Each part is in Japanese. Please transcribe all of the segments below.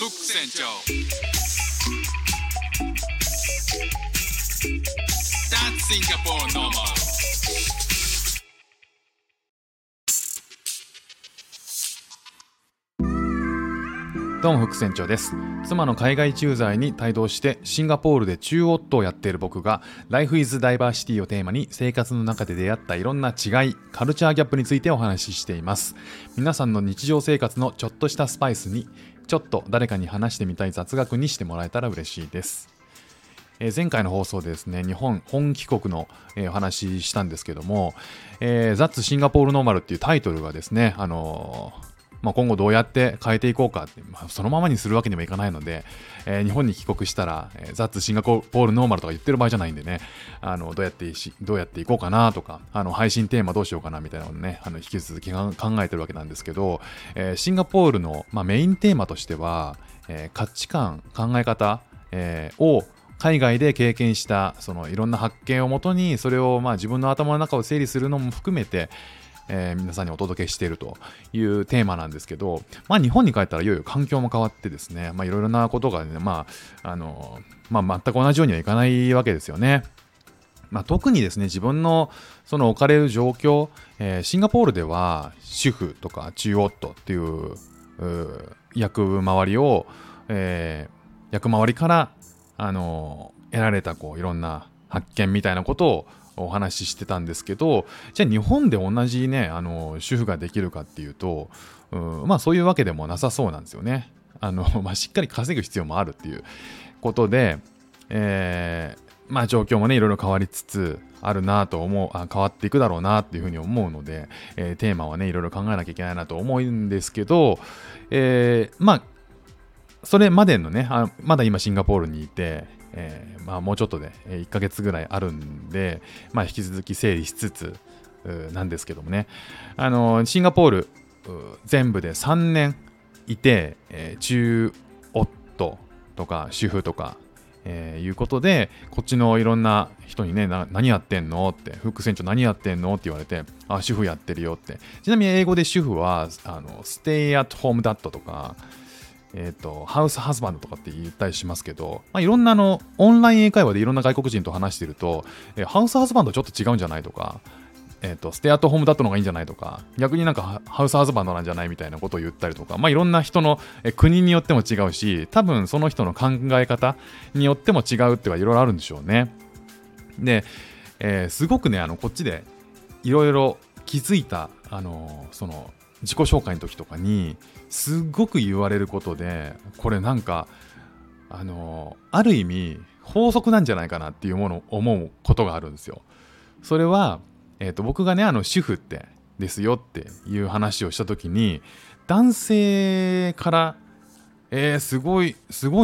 フック船長That's Singapore normal。 どうもフック船長です。妻の海外駐在に帯同してシンガポールで中夫をやっている僕が Life is Diversity をテーマに生活の中で出会ったいろんな違い、カルチャーギャップについてお話ししています。皆さんの日常生活のちょっとしたスパイスに、ちょっと誰かに話してみたい雑学にしてもらえたら嬉しいです。前回の放送でですね、日本本帰国のお話したんですけども、That's Singapore Normal っていうタイトルがですね、今後どうやって変えていこうかって、そのままにするわけにもいかないので、日本に帰国したら、That's Singapore Normal とか言ってる場合じゃないんでね、どうやっていこうかなとか、配信テーマどうしようかなみたいなのをね、引き続き考えてるわけなんですけど、シンガポールの、メインテーマとしては、価値観、考え方、を海外で経験したそのいろんな発見をもとに、それを自分の頭の中を整理するのも含めて、皆さんにお届けしているというテーマなんですけど、日本に帰ったらいよいよ環境も変わってですね、いろいろなことがね、全く同じようにはいかないわけですよね。特にですね、自分のその置かれる状況、シンガポールでは主婦とか中夫っていう役回りを、役回りから得られたいろんな発見みたいなことをお話ししてたんですけど、じゃあ日本で同じね、主婦ができるかっていうと、そういうわけでもなさそうなんですよね。しっかり稼ぐ必要もあるっていうことで、状況もね、いろいろ変わりつつあるなと思う、変わっていくだろうなっていうふうに思うので、テーマはね、いろいろ考えなきゃいけないなと思うんですけど、それまでのね、まだ今シンガポールにいて、もうちょっとで、1ヶ月ぐらいあるんで、引き続き整理しつつなんですけどもね、シンガポール全部で3年いて、中夫とか主婦とか、いうことで、こっちのいろんな人にね、何やってんのって、フック船長何やってんのって言われて、主婦やってるよって。ちなみに英語で主婦はstay at home dad とか、ハウスハズバンドとかって言ったりしますけど、いろんなオンライン英会話でいろんな外国人と話してると、ハウスハズバンドちょっと違うんじゃないとか、ステアットホームだったのがいいんじゃないとか、逆になんかハウスハズバンドなんじゃないみたいなことを言ったりとか、いろんな人の国によっても違うし、多分その人の考え方によっても違うってはいろいろあるんでしょうね。で、すごくね、こっちでいろいろ気づいた、その自己紹介の時とかにすごく言われることで、これなんかある意味法則なんじゃないかなっていうものを思うことがあるんですよ。それは、僕がね、主婦ってですよっていう話をした時に、男性からすごい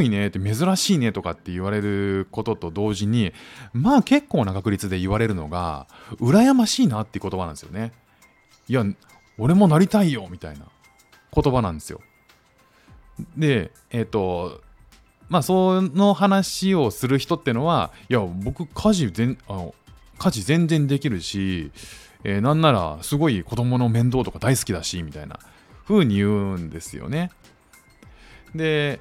ねって、珍しいねとかって言われることと同時に、結構な確率で言われるのが羨ましいなっていう言葉なんですよね。いや俺もなりたいよみたいな言葉なんですよ。で、その話をする人ってのは、いや僕家事全然できるし、なんならすごい子供の面倒とか大好きだしみたいな風に言うんですよね。で、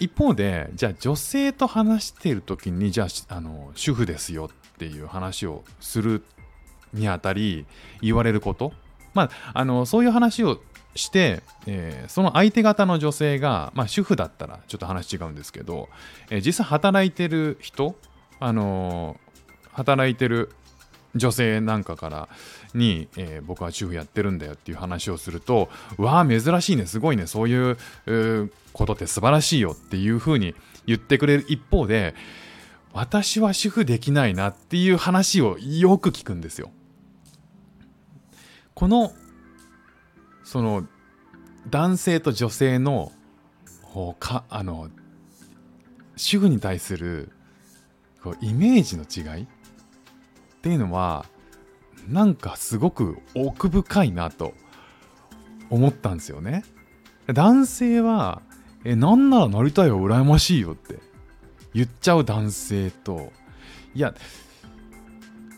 一方でじゃあ女性と話している時に、じゃあ主婦ですよっていう話をするにあたり言われること。そういう話をして、その相手方の女性が、主婦だったらちょっと話違うんですけど、実際働いてる人、働いてる女性なんかからに、僕は主婦やってるんだよっていう話をすると、わあ珍しいね、すごいね、そういうことって素晴らしいよっていうふうに言ってくれる一方で、私は主婦できないなっていう話をよく聞くんですよ。この男性と女性の主婦に対するイメージの違いっていうのは、なんかすごく奥深いなと思ったんですよね。男性はなんならなりたいよ、羨ましいよって言っちゃう男性と、いや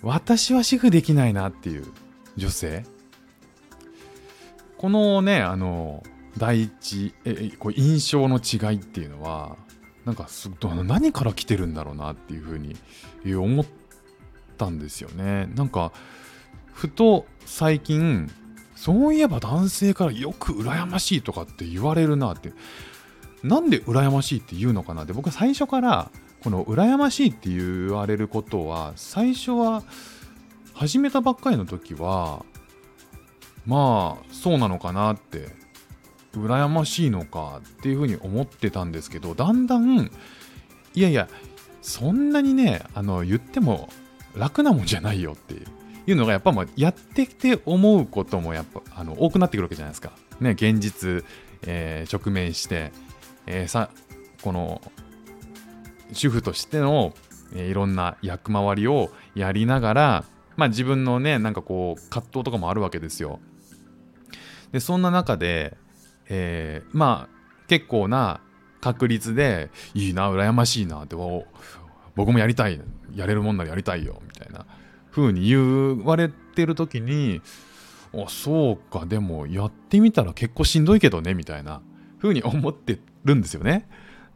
私は主婦できないなっていう女性、このね、第一こう印象の違いっていうのはなんか何から来てるんだろうなっていうふうに思ったんですよね。なんかふと最近そういえば男性からよく羨ましいとかって言われるなって、なんで羨ましいって言うのかなって、僕は最初からこの羨ましいって言われることは最初は始めたばっかりの時はまあそうなのかなって羨ましいのかっていうふうに思ってたんですけど、だんだんいやいやそんなにね言っても楽なもんじゃないよっていうのがやっぱやってきて思うこともやっぱ多くなってくるわけじゃないですかね。現実、直面して、この主婦としての、いろんな役回りをやりながら、まあ、自分のねなんかこう葛藤とかもあるわけですよ。でそんな中で、まあ結構な確率でいいな羨ましいなって僕もやりたいやれるもんならやりたいよみたいな風に言われてる時に、あそうかでもやってみたら結構しんどいけどねみたいな風に思ってるんですよね。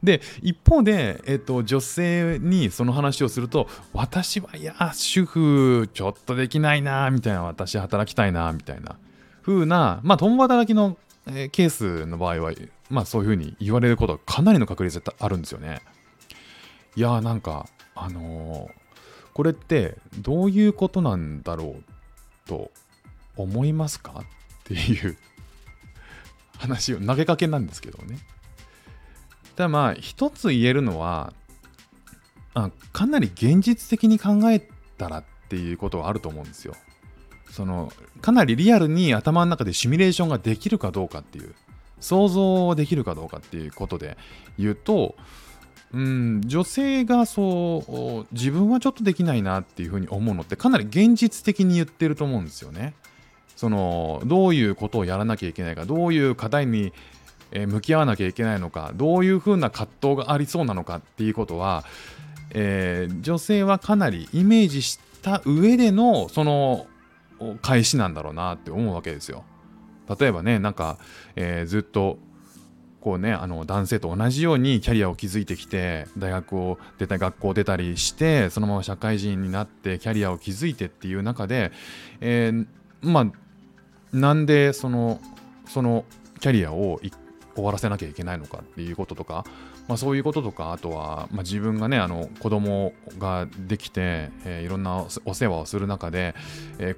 で一方で、女性にその話をすると私はいや主婦ちょっとできないなみたいな、私働きたいなみたいな風な、まあ共働きの、ケースの場合は、まあ、そういう風に言われることがかなりの確率があるんですよね。いやなんかこれってどういうことなんだろうと思いますかっていう話を投げかけなんですけどね。ただまあ一つ言えるのはかなり現実的に考えたらっていうことはあると思うんですよ。そのかなりリアルに頭の中でシミュレーションができるかどうかっていう、想像できるかどうかっていうことで言うと、女性がそう自分はちょっとできないなっていうふうに思うのってかなり現実的に言ってると思うんですよね。そのどういうことをやらなきゃいけないか、どういう課題に向き合わなきゃいけないのか、どういうふうな葛藤がありそうなのかっていうことは、女性はかなりイメージした上でのその開始なんだろうなって思うわけですよ。例えばねなんか、ずっとこうね男性と同じようにキャリアを築いてきて大学を出たり学校を出たりしてそのまま社会人になってキャリアを築いてっていう中で、まあなんでそのキャリアを終わらせなきゃいけないのかっていうこととか、まあ、そういうこととか、あとは、まあ、自分がね子供ができて、いろんなお世話をする中で、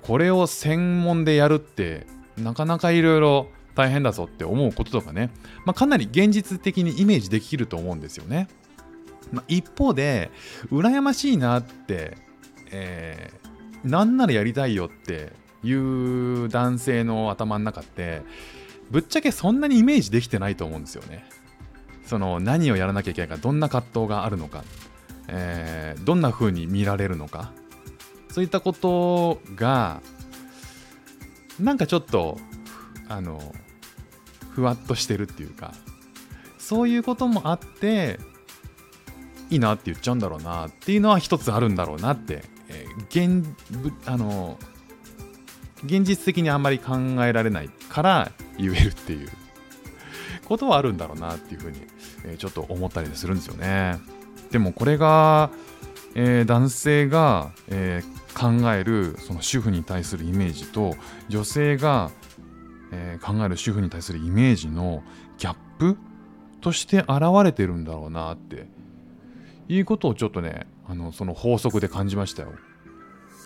これを専門でやるってなかなかいろいろ大変だぞって思うこととかね、まあ、かなり現実的にイメージできると思うんですよね。まあ、一方で羨ましいなって、なんならやりたいよっていう男性の頭の中ってぶっちゃけそんなにイメージできてないと思うんですよね。その何をやらなきゃいけないか、どんな葛藤があるのか、どんな風に見られるのか、そういったことがなんかちょっとふわっとしてるっていうか、そういうこともあっていいなって言っちゃうんだろうなっていうのは一つあるんだろうなって、現実的にあんまり考えられないから言えるっていうことはあるんだろうなっていうふうに、ちょっと思ったりするんですよね。でもこれが、男性が、考えるその主婦に対するイメージと女性が、考える主婦に対するイメージのギャップとして現れてるんだろうなっていうことをちょっとねその法則で感じましたよ。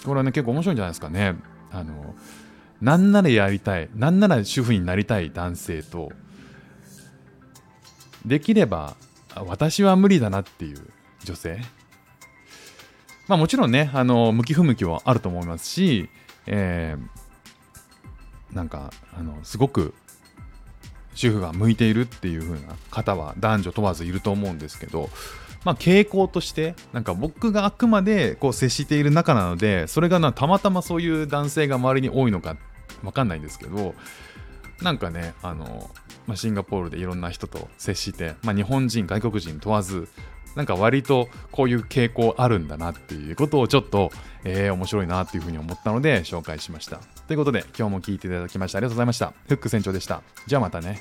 これはね結構面白いんじゃないですかね。なんならやりたい、なんなら主婦になりたい男性と、できれば私は無理だなっていう女性、まあもちろんね向き不向きはあると思いますし、なんかすごく主婦が向いているっていう風な方は男女問わずいると思うんですけど、まあ、傾向としてなんか僕があくまでこう接している中なので、それがたまたまそういう男性が周りに多いのか分かんないんですけど、なんかねまあ、シンガポールでいろんな人と接して、まあ、日本人外国人問わずなんか割とこういう傾向あるんだなっていうことをちょっと、面白いなっていうふうに思ったので紹介しました。ということで今日も聞いていただきましてありがとうございました。フック船長でした。じゃあまたね。